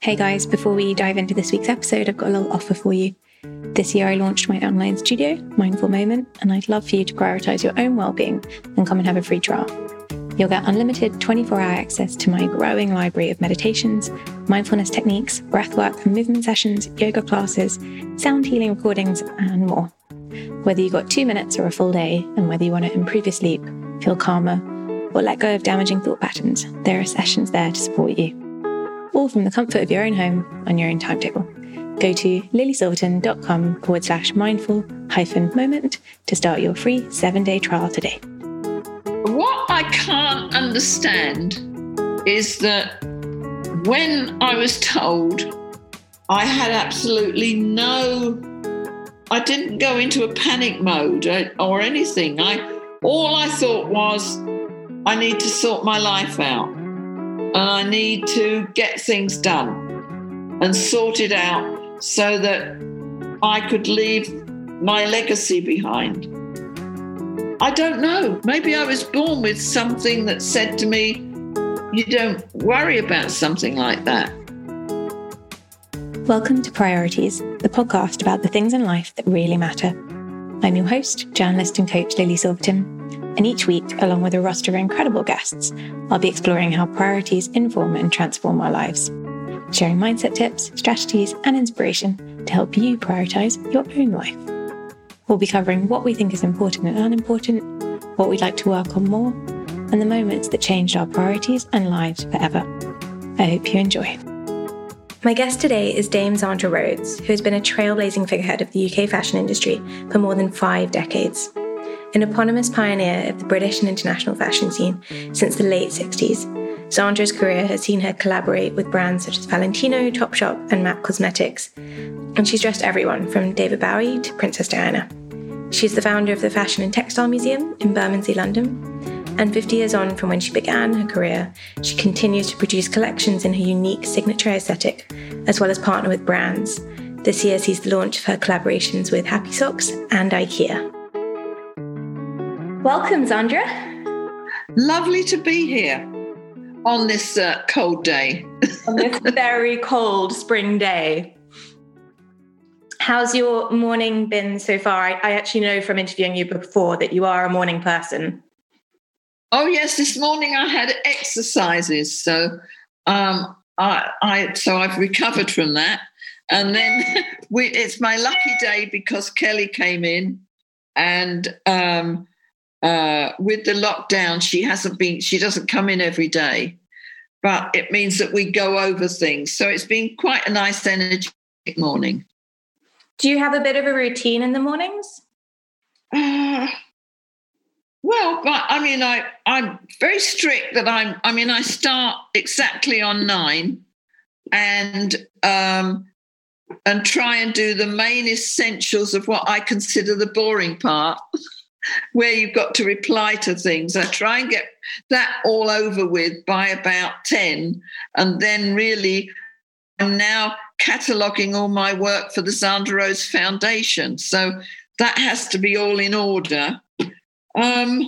Hey guys, before we dive into this week's episode, I've got a little offer for you. This year I launched my online studio, Mindful Moment, and I'd love for you to prioritise your own well-being and come and have a free trial. You'll get unlimited 24-hour access to my growing library of meditations, mindfulness techniques, breathwork and movement sessions, yoga classes, sound healing recordings and more. Whether you've got 2 minutes or a full day, and whether you want to improve your sleep, feel calmer, or let go of damaging thought patterns, there are sessions there to support you. All from the comfort of your own home on your own timetable. Go to lilysilverton.com/mindful-moment to start your free 7-day trial today. What I can't understand is that when I was told, I had absolutely I didn't go into a panic mode or anything. All I thought was, I need to sort my life out. And I need to get things done and sorted out so that I could leave my legacy behind. I don't know. Maybe I was born with something that said to me, you don't worry about something like that. Welcome to Priorities, the podcast about the things in life that really matter. I'm your host, journalist and coach Lily Silverton. And each week, along with a roster of incredible guests, I'll be exploring how priorities inform and transform our lives, sharing mindset tips, strategies, and inspiration to help you prioritise your own life. We'll be covering what we think is important and unimportant, what we'd like to work on more, and the moments that changed our priorities and lives forever. I hope you enjoy. My guest today is Dame Zandra Rhodes, who has been a trailblazing figurehead of the UK fashion industry for more than 5 decades. An eponymous pioneer of the British and international fashion scene since the late 60s, Zandra's career has seen her collaborate with brands such as Valentino, Topshop and Mac Cosmetics, and she's dressed everyone from David Bowie to Princess Diana. She's the founder of the Fashion and Textile Museum in Bermondsey, London, and 50 years on from when she began her career, she continues to produce collections in her unique signature aesthetic, as well as partner with brands. This year sees the launch of her collaborations with Happy Socks and IKEA. Welcome, Zandra. Lovely to be here on this cold day. On this very cold spring day. How's your morning been so far? I actually know from interviewing you before that you are a morning person. Oh, yes. This morning I had exercises, so so I've recovered from that. And then it's my lucky day because Kelly came in and... with the lockdown, she doesn't come in every day, but it means that we go over things. So it's been quite a nice, energetic morning. Do you have a bit of a routine in the mornings? I'm very strict that I start exactly on 9 and try and do the main essentials of what I consider the boring part. Where you've got to reply to things. I try and get that all over with by about 10. And then really I'm now cataloguing all my work for the Zandra Rhodes Foundation. So that has to be all in order. And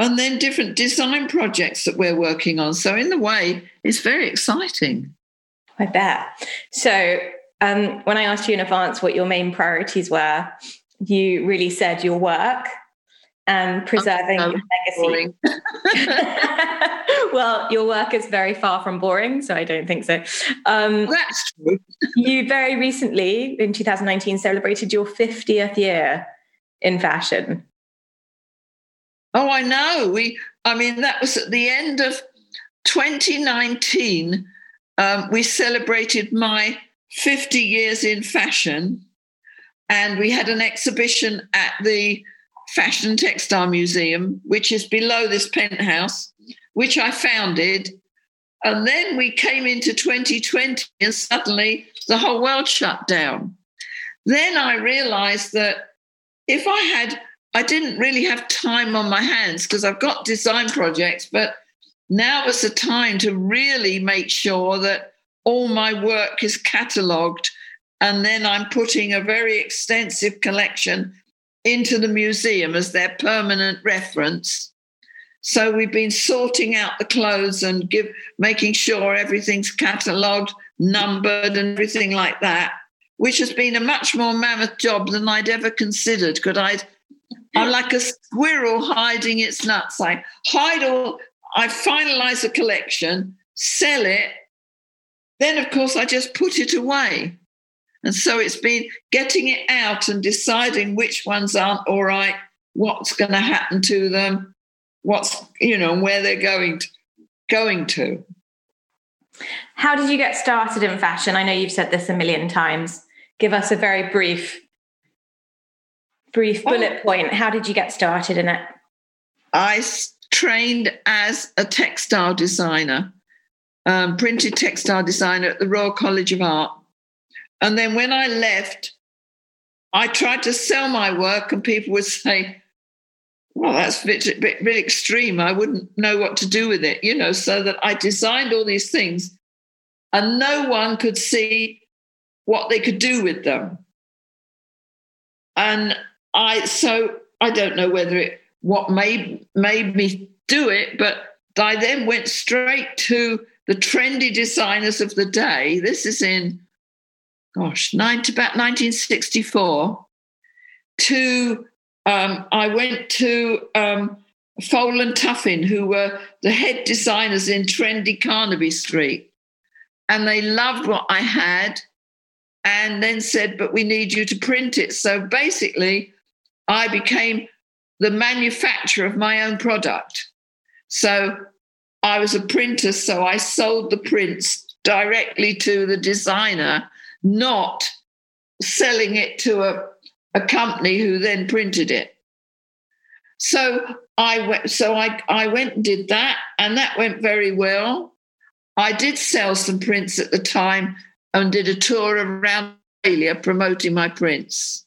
then different design projects that we're working on. So in the way, it's very exciting. I bet. So when I asked you in advance what your main priorities were, you really said your work. And preserving your legacy. Well, your work is very far from boring, so I don't think so. That's true. You very recently, in 2019, celebrated your 50th year in fashion. Oh, I know. That was at the end of 2019. We celebrated my 50 years in fashion, and we had an exhibition at the Fashion and Textile Museum, which is below this penthouse, which I founded. And then we came into 2020 and suddenly the whole world shut down. Then I realized that I didn't really have time on my hands because I've got design projects, but now is the time to really make sure that all my work is catalogued. And then I'm putting a very extensive collection into the museum as their permanent reference. So we've been sorting out the clothes and making sure everything's catalogued, numbered and everything like that, which has been a much more mammoth job than I'd ever considered, because I'm like a squirrel hiding its nuts. I finalise a collection, sell it, then, of course, I just put it away. And so it's been getting it out and deciding which ones aren't all right, what's going to happen to them, where they're going to. How did you get started in fashion? I know you've said this a million times. Give us a very brief bullet point. How did you get started in it? I trained as a textile designer, printed textile designer at the Royal College of Art. And then when I left, I tried to sell my work and people would say, well, that's a bit extreme. I wouldn't know what to do with it, so that I designed all these things and no one could see what they could do with them. And I don't know whether what made me do it, but I then went straight to the trendy designers of the day. This is in, about 1964, I went to Foale and Tuffin, who were the head designers in trendy Carnaby Street. And they loved what I had and then said, but we need you to print it. So basically, I became the manufacturer of my own product. So I was a printer, so I sold the prints directly to the designer, not selling it to a company who then printed it. So I went and did that, and that went very well. I did sell some prints at the time and did a tour around Australia promoting my prints.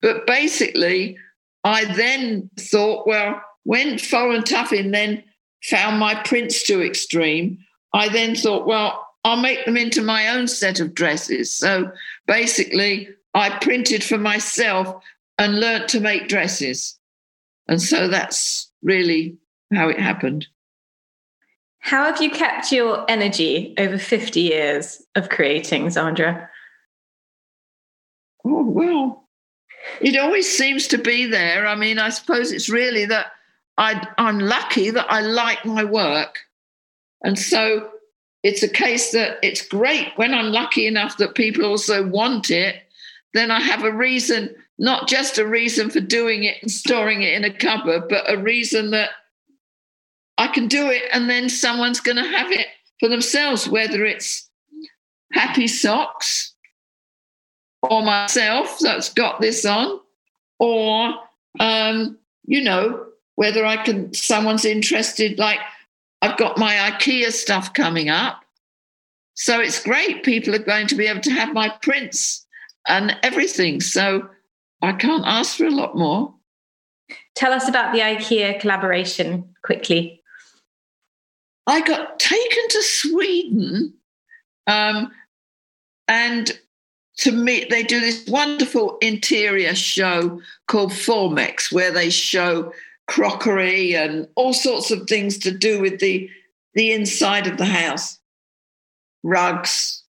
But basically, I then thought, well, when Foale and Tuffin then found my prints too extreme, I then thought, well, I'll make them into my own set of dresses. So basically, I printed for myself and learnt to make dresses. And so that's really how it happened. How have you kept your energy over 50 years of creating, Zandra? Oh, well, it always seems to be there. I mean, I suppose it's really that I'm lucky that I like my work. And so it's a case that it's great when I'm lucky enough that people also want it. Then I have a reason, not just a reason for doing it and storing it in a cupboard, but a reason that I can do it and then someone's going to have it for themselves, whether it's Happy Socks or myself that's got this on, or, whether someone's interested, like I've got my IKEA stuff coming up. So it's great. People are going to be able to have my prints and everything. So I can't ask for a lot more. Tell us about the IKEA collaboration quickly. I got taken to Sweden and to meet, they do this wonderful interior show called Formex where they show crockery and all sorts of things to do with the inside of the house, rugs,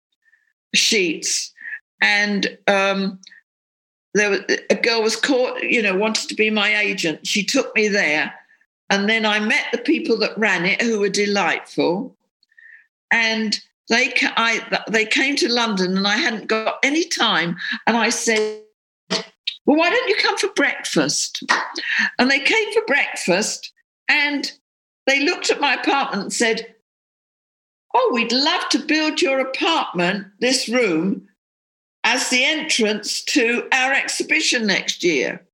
sheets. And there was a girl was caught, wanted to be my agent. She took me there. And then I met the people that ran it, who were delightful. And they came to London and I hadn't got any time. And I said, well, why don't you come for breakfast? And they came for breakfast and they looked at my apartment and said, oh, we'd love to build your apartment, this room, as the entrance to our exhibition next year.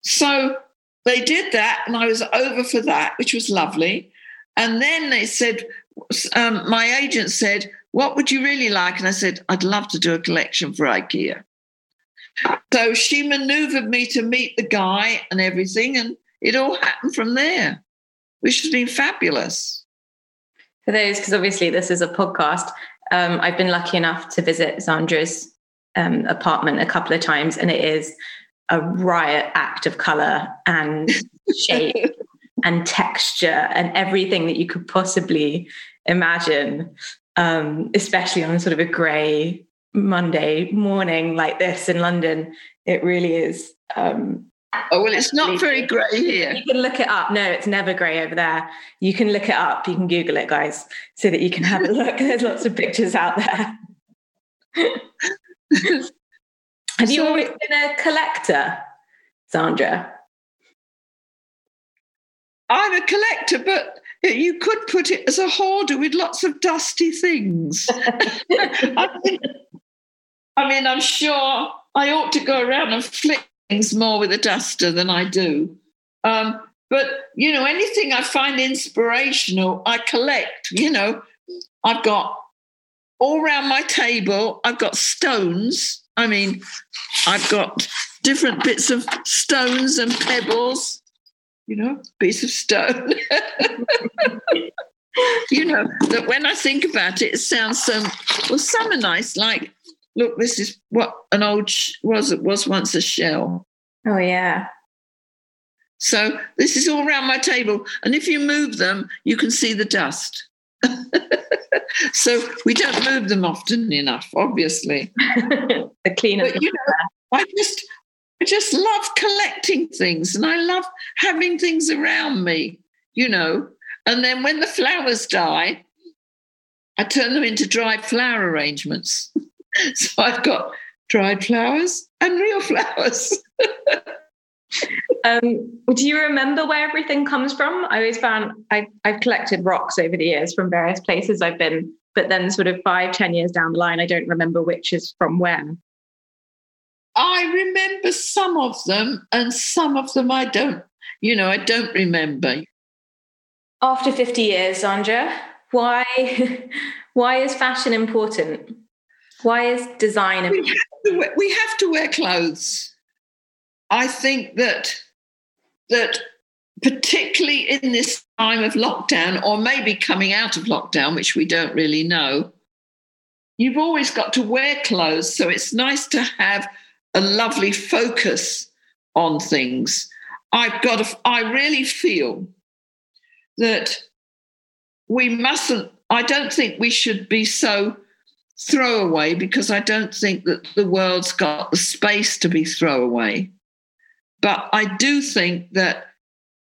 So they did that, and I was over for that, which was lovely. And then they said, my agent said, what would you really like? And I said, I'd love to do a collection for IKEA. So she manoeuvred me to meet the guy and everything, and it all happened from there, which has been fabulous. For those, because obviously this is a podcast, I've been lucky enough to visit Zandra's apartment a couple of times, and it is a riot act of colour and shape and texture and everything that you could possibly imagine, especially on sort of a grey Monday morning like this in London. It really is. Oh, well, it's not very grey here. You can look it up. No, it's never grey over there. You can look it up. You can Google it, guys, so that you can have a look. There's lots of pictures out there. Have you always been a collector, Zandra? I'm a collector, but you could put it as a hoarder with lots of dusty things. I mean, I'm sure I ought to go around and flick things more with a duster than I do. But, you know, anything I find inspirational, I collect. You know, I've got all around my table, I've got stones. I mean, I've got different bits of stones and pebbles. You know, piece of stone. You know, that when I think about it, it sounds so, well, some are nice, like, look, this is what an old, was once a shell. Oh, yeah. So this is all around my table. And if you move them, you can see the dust. So we don't move them often enough, obviously. The cleaner. But, you know, I just love collecting things, and I love having things around me, you know. And then when the flowers die, I turn them into dried flower arrangements. So I've got dried flowers and real flowers. Do you remember where everything comes from? I always found I've collected rocks over the years from various places I've been, but then sort of 5-10 years down the line, I don't remember which is from where. I remember some of them, and some of them I don't, you know, I don't remember. After 50 years, Zandra, why is fashion important? Why is design important? We have to wear clothes. I think that particularly in this time of lockdown, or maybe coming out of lockdown, which we don't really know, you've always got to wear clothes. So it's nice to have a lovely focus on things. I really feel that we mustn't, I don't think we should be so throwaway, because I don't think that the world's got the space to be throwaway. But I do think that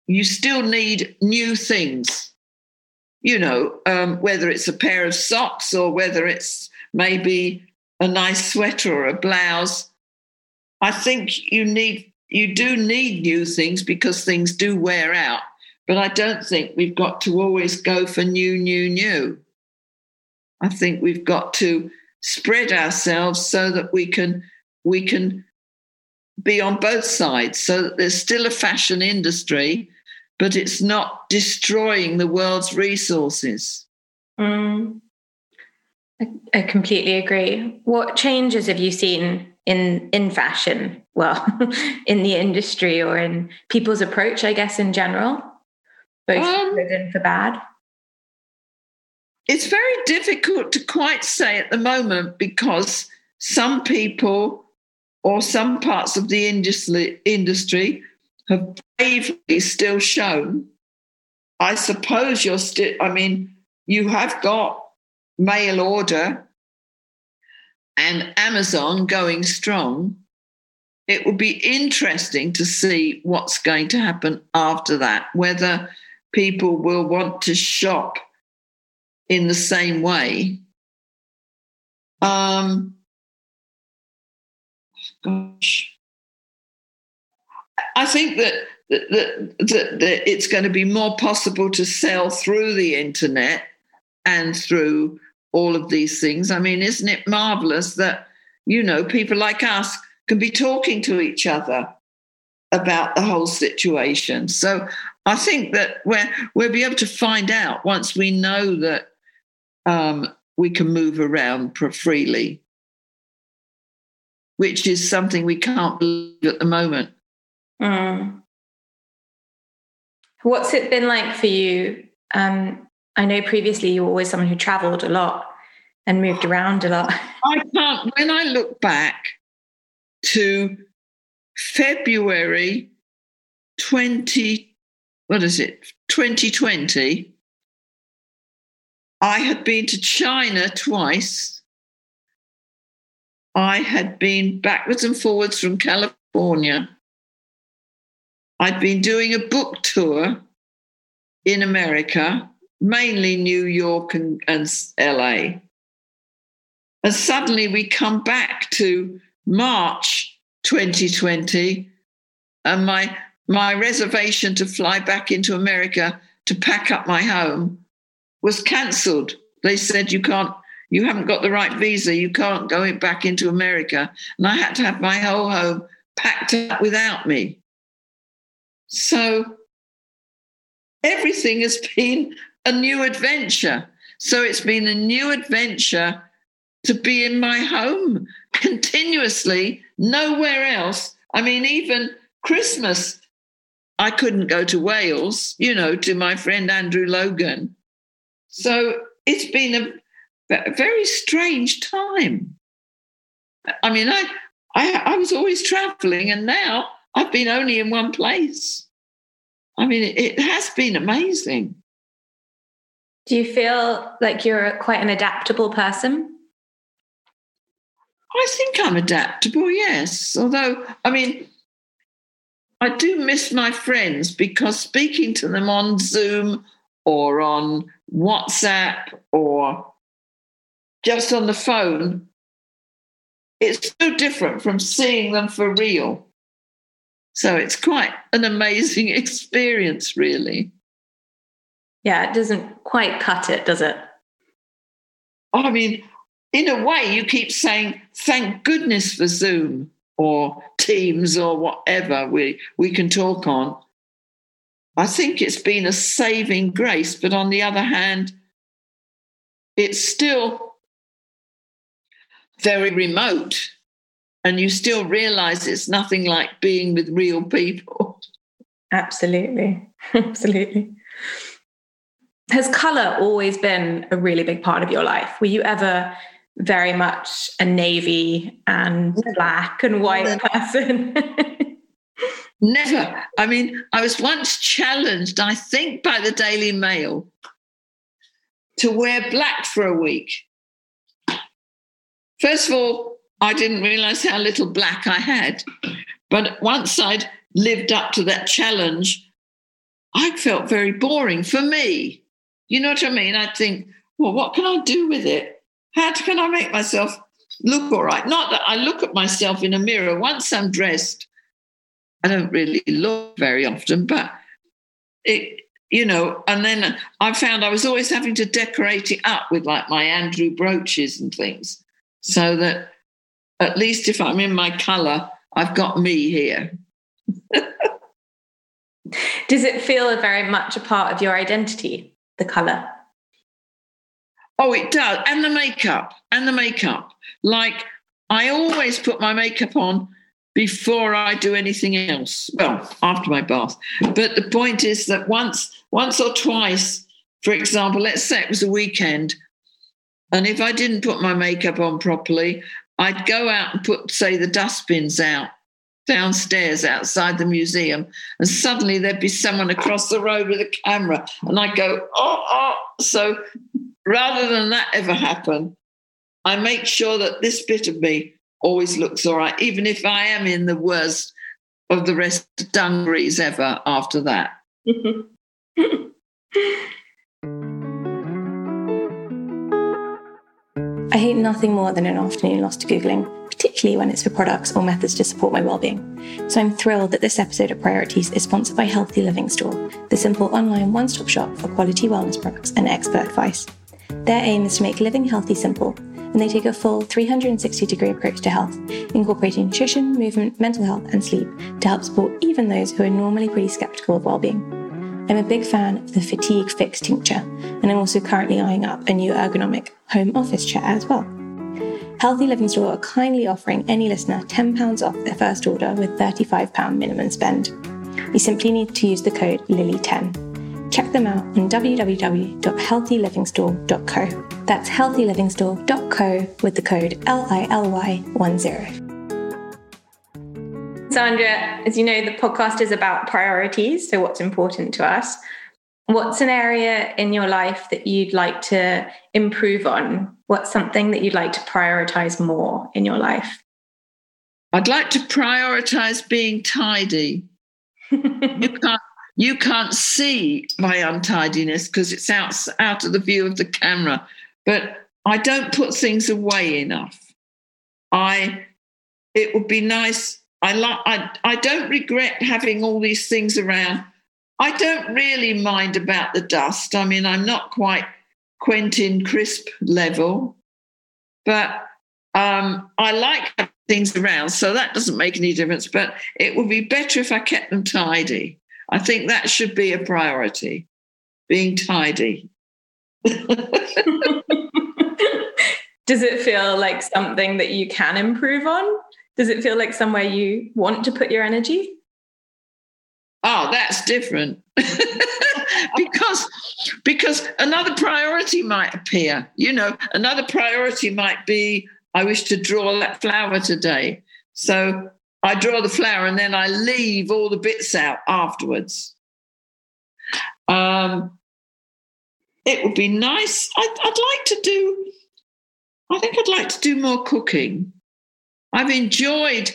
you still need new things, you know, whether it's a pair of socks or whether it's maybe a nice sweater or a blouse. I think you do need new things, because things do wear out, but I don't think we've got to always go for new. I think we've got to spread ourselves so that we can be on both sides, so that there's still a fashion industry, but it's not destroying the world's resources. I completely agree. What changes have you seen in fashion, well, in the industry, or in people's approach, I guess, in general, both for good and for bad? It's very difficult to quite say at the moment, because some people or some parts of the industry have bravely still shown. I suppose you have got mail order and Amazon going strong. It will be interesting to see what's going to happen after that, whether people will want to shop in the same way. I think that it's going to be more possible to sell through the internet and through all of these things. I mean, isn't it marvellous that, you know, people like us can be talking to each other about the whole situation? So I think that we'll be able to find out once we know that we can move around freely, which is something we can't believe at the moment. What's it been like for you? I know previously you were always someone who travelled a lot and moved around a lot. When I look back to February 2020, what is it, 2020, I had been to China twice. I had been backwards and forwards from California. I'd been doing a book tour in America, mainly New York and LA. And suddenly we come back to March 2020, and my reservation to fly back into America to pack up my home was cancelled. They said, you haven't got the right visa, you can't go back into America. And I had to have my whole home packed up without me. So everything has been a new adventure. So it's been a new adventure to be in my home continuously, nowhere else. I mean, even Christmas, I couldn't go to Wales, to my friend Andrew Logan. So it's been a very strange time. I mean, I was always travelling, and now I've been only in one place. I mean, it has been amazing. Do you feel like you're quite an adaptable person? I think I'm adaptable, yes. Although, I mean, I do miss my friends, because speaking to them on Zoom or on WhatsApp or just on the phone, it's so different from seeing them for real. So it's quite an amazing experience, really. Yeah, it doesn't quite cut it, does it? I mean, in a way, you keep saying, thank goodness for Zoom or Teams or whatever we can talk on. I think it's been a saving grace, but on the other hand, it's still very remote, and you still realise it's nothing like being with real people. Absolutely, absolutely. Has colour always been a really big part of your life? Were you ever very much a navy and black and white person? Never. I mean, I was once challenged, I think, by the Daily Mail to wear black for a week. First of all, I didn't realise how little black I had. But once I'd lived up to that challenge, I felt very boring for me. You know what I mean? I'd think, well, what can I do with it? How can I make myself look all right? Not that I look at myself in a mirror. Once I'm dressed, I don't really look very often, but and then I found I was always having to decorate it up with like my Andrew brooches and things, so that at least if I'm in my colour, I've got me here. Does it feel very much a part of your identity, the colour? Oh, it does. And the makeup. Like, I always put my makeup on before I do anything else. Well, after my bath. But the point is that once or twice, for example, let's say it was a weekend, and if I didn't put my makeup on properly, I'd go out and put, say, the dustbins out downstairs outside the museum, and suddenly there'd be someone across the road with a camera, and I'd go, oh. So rather than that ever happen, I make sure that this bit of me always looks all right, even if I am in the worst of the rest of dungarees ever after that. I hate nothing more than an afternoon lost to Googling, particularly when it's for products or methods to support my well-being. So I'm thrilled that this episode of Priorities is sponsored by Healthy Living Store, the simple online one-stop shop for quality wellness products and expert advice. Their aim is to make living healthy simple, and they take a full 360-degree approach to health, incorporating nutrition, movement, mental health, and sleep to help support even those who are normally pretty sceptical of well-being. I'm a big fan of the Fatigue Fix tincture, and I'm also currently eyeing up a new ergonomic home office chair as well. Healthy Living Store are kindly offering any listener £10 off their first order with £35 minimum spend. You simply need to use the code LILY10. Check them out on www.healthylivingstore.co. That's healthylivingstore.co with the code LILY10. Zandra, as you know, the podcast is about priorities, so what's important to us. What's an area in your life that you'd like to improve on? What's something that you'd like to prioritize more in your life? I'd like to prioritize being tidy. You can't see my untidiness because it's out of the view of the camera, but I don't put things away enough. It would be nice. I don't regret having all these things around. I don't really mind about the dust. I mean, I'm not quite Quentin Crisp level, but I like having things around, so that doesn't make any difference. But it would be better if I kept them tidy. I think that should be a priority, being tidy. Does it feel like something that you can improve on? Does it feel like somewhere you want to put your energy? Oh, that's different. because another priority might appear. You know, another priority might be, I wish to draw that flower today. So I draw the flower and then I leave all the bits out afterwards. It would be nice. I think I'd like to do more cooking. I've enjoyed,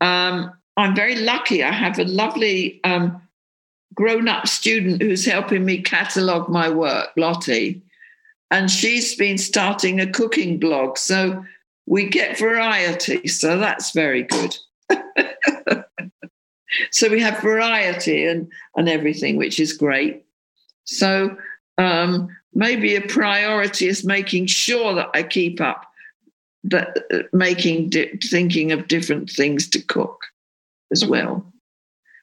I'm very lucky. I have a lovely grown-up student who's helping me catalogue my work, Lottie, and she's been starting a cooking blog. So we get variety. So that's very good. So we have variety and everything, which is great. So maybe a priority is making sure that I keep up that thinking of different things to cook as well.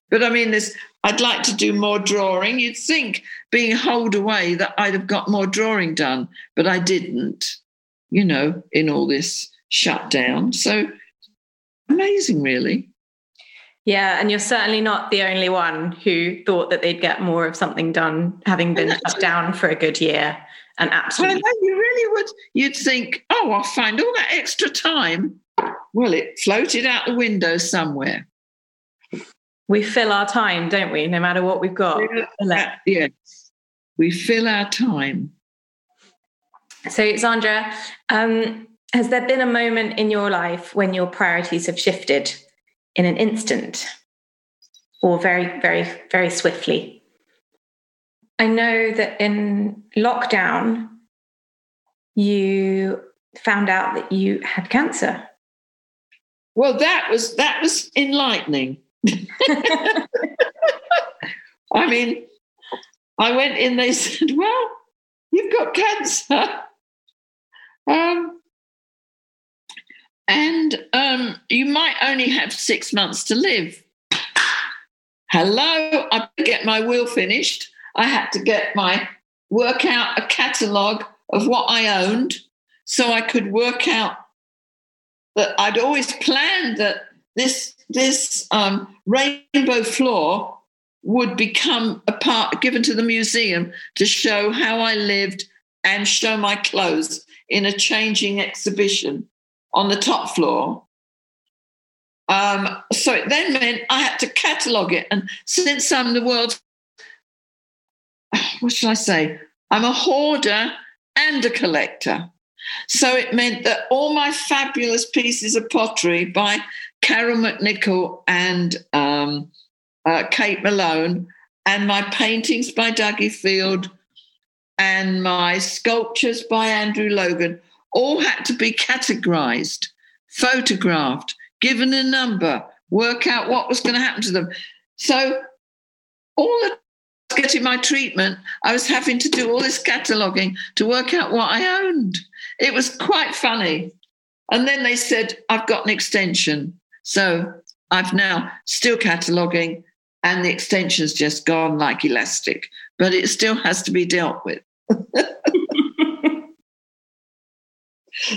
But I mean, I'd like to do more drawing. You'd think being holed away that I'd have got more drawing done, but I didn't, you know, in all this shutdown. So amazing, really. Yeah, and you're certainly not the only one who thought that they'd get more of something done, having been shut down for a good year. And absolutely. Well, you really would. You'd think, oh, I'll find all that extra time. Well, it floated out the window somewhere. We fill our time, don't we? No matter what we've got. Yes, we fill our time. So, Zandra, has there been a moment in your life when your priorities have shifted in an instant or very, very, very swiftly? I know that in lockdown, you found out that you had cancer. Well, that was enlightening. I mean, I went in, they said, well, you've got cancer. You might only have 6 months to live. Hello, I get my will finished. I had to work out a catalogue of what I owned so I could work out that I'd always planned that this rainbow floor would become a part given to the museum to show how I lived and show my clothes in a changing exhibition on the top floor. So it then meant I had to catalogue it. And since I'm the world's, what should I say? I'm a hoarder and a collector. So it meant that all my fabulous pieces of pottery by Carol McNichol and Kate Malone, and my paintings by Dougie Field and my sculptures by Andrew Logan all had to be categorised, photographed, given a number, work out what was going to happen to them. So all the getting my treatment, I was having to do all this cataloguing to work out what I owned. It was quite funny. And then they said, I've got an extension. So I've now still cataloguing and the extension's just gone like elastic, but it still has to be dealt with.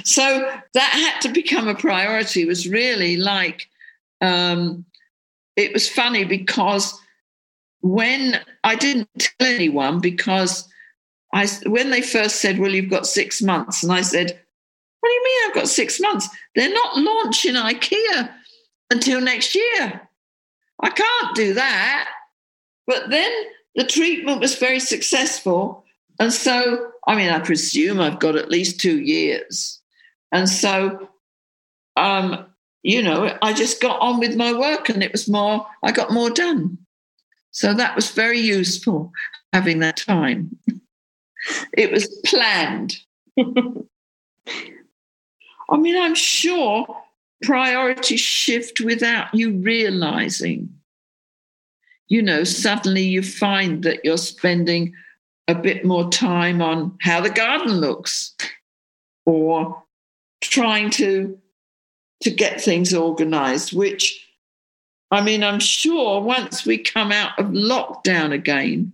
So that had to become a priority. It was really like, it was funny because when I didn't tell anyone because when they first said, well, you've got 6 months. And I said, what do you mean I've got 6 months? They're not launching IKEA until next year. I can't do that. But then the treatment was very successful. And so, I mean, I presume I've got at least 2 years. And so, you know, I just got on with my work and it was more, I got more done. So that was very useful, having that time. It was planned. I mean, I'm sure priorities shift without you realizing. You know, suddenly you find that you're spending a bit more time on how the garden looks or trying to get things organized, which, I mean, I'm sure once we come out of lockdown again,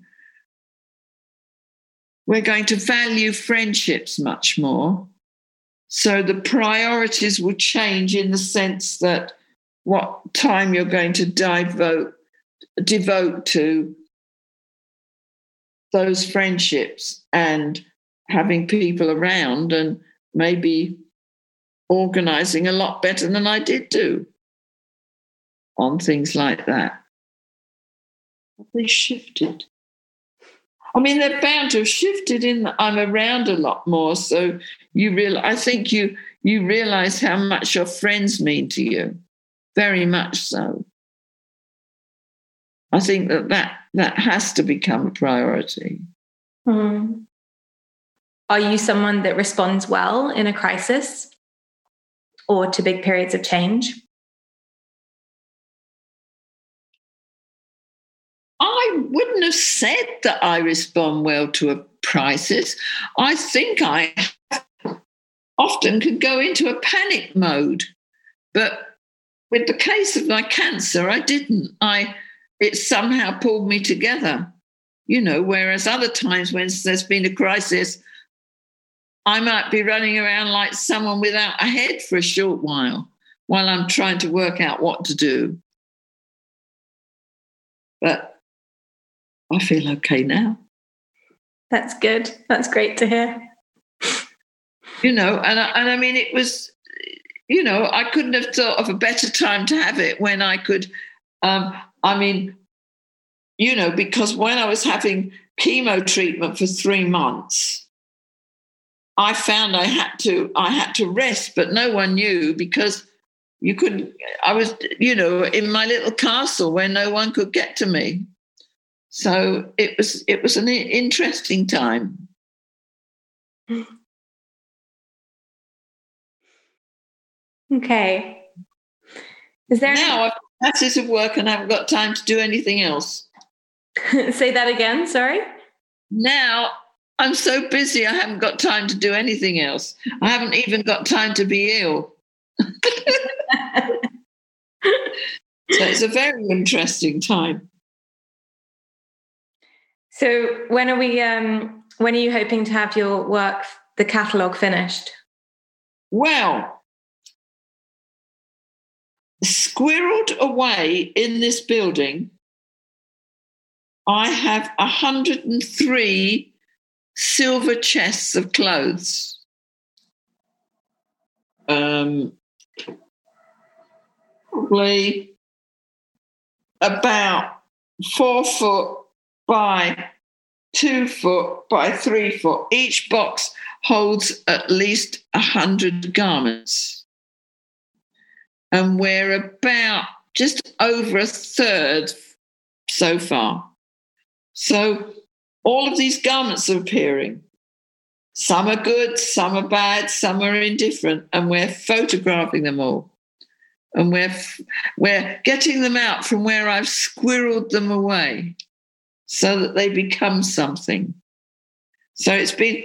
we're going to value friendships much more. So the priorities will change in the sense that what time you're going to devote to those friendships and having people around and maybe organising a lot better than I did do on things like that. They shifted. I mean, they're bound to have shifted in that I'm around a lot more, so you realize, I think you realise how much your friends mean to you, very much so. I think that has to become a priority. Mm. Are you someone that responds well in a crisis or to big periods of change? I wouldn't have said that I respond well to a crisis. I think I often could go into a panic mode. But with the case of my cancer, I didn't. It somehow pulled me together, you know, whereas other times when there's been a crisis, I might be running around like someone without a head for a short while I'm trying to work out what to do. But I feel okay now. That's good. That's great to hear. You know, and I mean, it was, you know, I couldn't have thought of a better time to have it when I could, I mean, you know, because when I was having chemo treatment for 3 months, I found I had to rest, but no one knew because you couldn't, I was, you know, in my little castle where no one could get to me. So it was an interesting time. Okay. Is there now I've got masses of work and I haven't got time to do anything else. Say that again, sorry. Now I'm so busy I haven't got time to do anything else. I haven't even got time to be ill. So it's a very interesting time. So when are you hoping to have your work, the catalogue, finished? Well, squirreled away in this building, I have 103 silver chests of clothes. Probably about 4 foot by 2 foot by 3 foot. Each box holds at least 100 garments. And we're about just over a third so far. So all of these garments are appearing. Some are good, some are bad, some are indifferent, and we're photographing them all. And we're getting them out from where I've squirreled them away, so that they become something. So it's been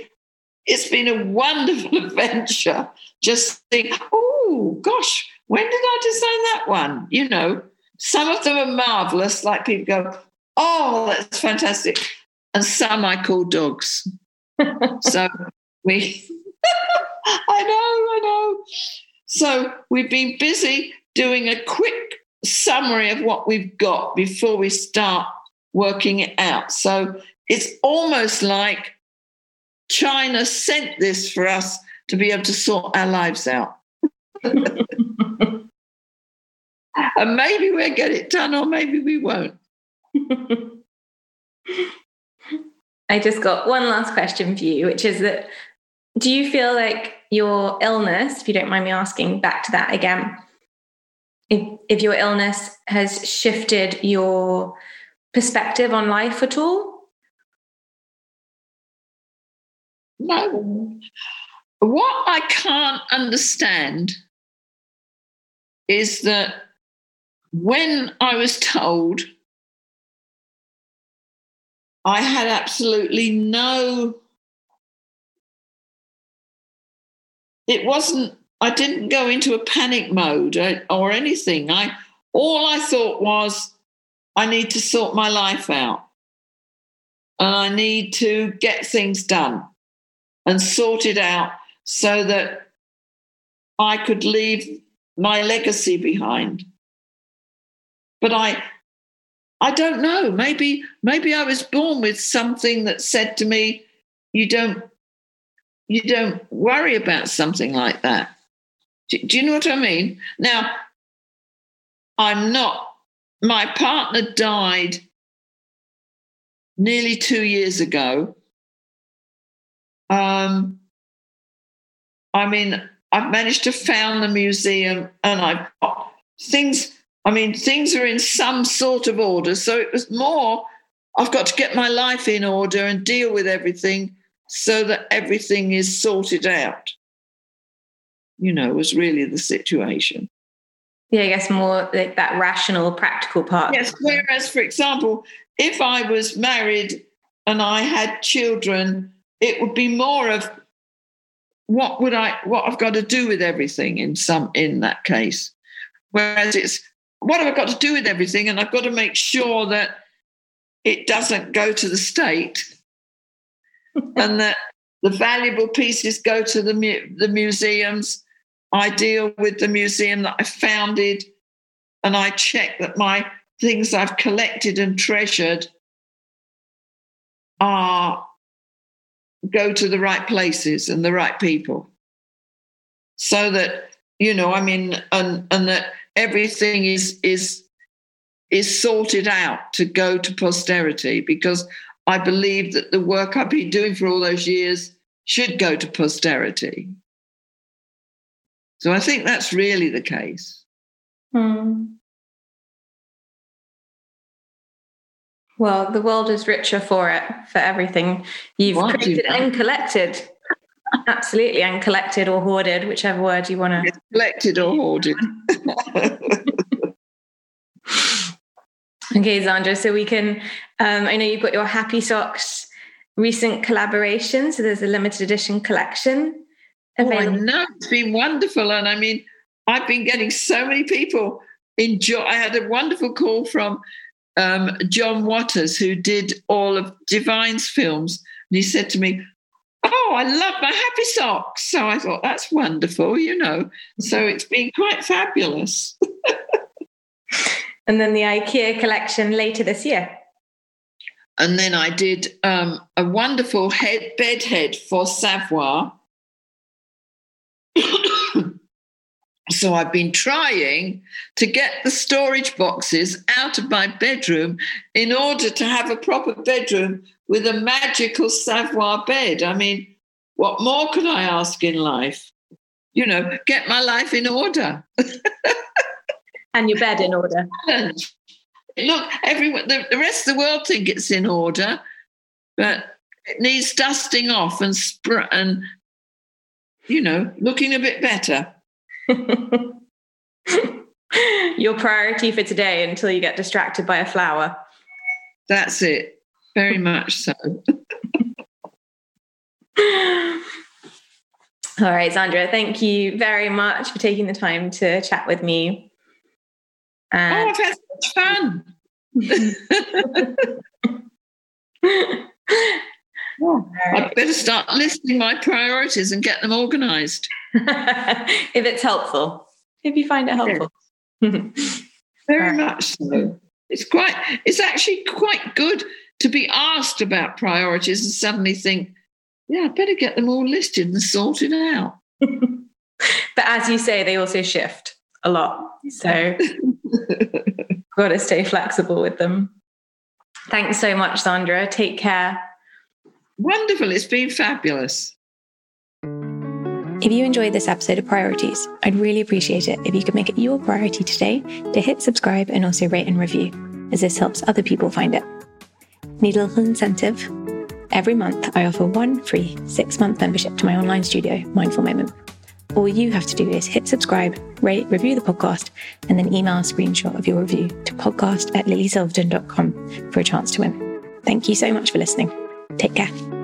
a wonderful adventure. Just think, oh gosh, when did I design that one? You know, some of them are marvelous, like people go, oh, that's fantastic. And some I call dogs. So we I know. So we've been busy doing a quick summary of what we've got before we start working it out. So it's almost like China sent this for us to be able to sort our lives out. And maybe we'll get it done or maybe we won't. I just got one last question for you, which is that do you feel like your illness, if you don't mind me asking back to that again, if your illness has shifted your perspective on life at all? No. What I can't understand is that when I was told, I had absolutely no, it wasn't, I didn't go into a panic mode or anything. All I thought was, I need to sort my life out and I need to get things done and sort it out so that I could leave my legacy behind. But I don't know. Maybe I was born with something that said to me, you don't worry about something like that. Do you know what I mean? Now, I'm not. My partner died nearly 2 years ago. I mean, I've managed to found the museum, and I've got things. I mean, things are in some sort of order. So it was more, I've got to get my life in order and deal with everything so that everything is sorted out, you know, was really the situation. Yeah, I guess more like that rational, practical part. Yes, whereas, for example, if I was married and I had children, it would be more of what I've got to do with everything in that case. Whereas it's, what have I got to do with everything? And I've got to make sure that it doesn't go to the state and that the valuable pieces go to the museums. I deal with the museum that I founded and I check that my things I've collected and treasured go to the right places and the right people. So that, you know, I mean, and that everything is sorted out to go to posterity, because I believe that the work I've been doing for all those years should go to posterity. So I think that's really the case. Mm. Well, the world is richer for it, for everything you've created and collected. Absolutely, and collected or hoarded, whichever word you want to. Yes, collected or hoarded. Okay, Zandra, so we can, I know you've got your Happy Socks recent collaboration, so there's a limited edition collection available. Oh, I know, it's been wonderful. And I mean, I've been getting so many people enjoy. I had a wonderful call from John Waters, who did all of Divine's films, and he said to me, oh, I love my Happy Socks. So I thought, that's wonderful, you know. So it's been quite fabulous. And then the IKEA collection later this year. And then I did a wonderful bed head for Savoir. So I've been trying to get the storage boxes out of my bedroom in order to have a proper bedroom with a magical Savoir bed. I mean, what more could I ask in life? You know, get my life in order. And your bed in order. Look, everyone, the rest of the world think it's in order, but it needs dusting off and you know, looking a bit better. Your priority for today until you get distracted by a flower. That's it. Very much so. All right, Zandra, thank you very much for taking the time to chat with me. And I've had such fun. Oh, I'd better start listing my priorities and get them organised. If it's helpful, if you find it helpful. Yes. Very much so. It's actually quite good to be asked about priorities and suddenly think, yeah, I better get them all listed and sorted out. But as you say, they also shift a lot. So Got to stay flexible with them. Thanks so much, Zandra. Take care. Wonderful. It's been fabulous. If you enjoyed this episode of Priorities, I'd really appreciate it if you could make it your priority today to hit subscribe and also rate and review, as this helps other people find it. Need a little incentive? Every month, I offer one free 6-month membership to my online studio, Mindful Moment. All you have to do is hit subscribe, rate, review the podcast, and then email a screenshot of your review to podcast@lilysilverton.com for a chance to win. Thank you so much for listening. Take care.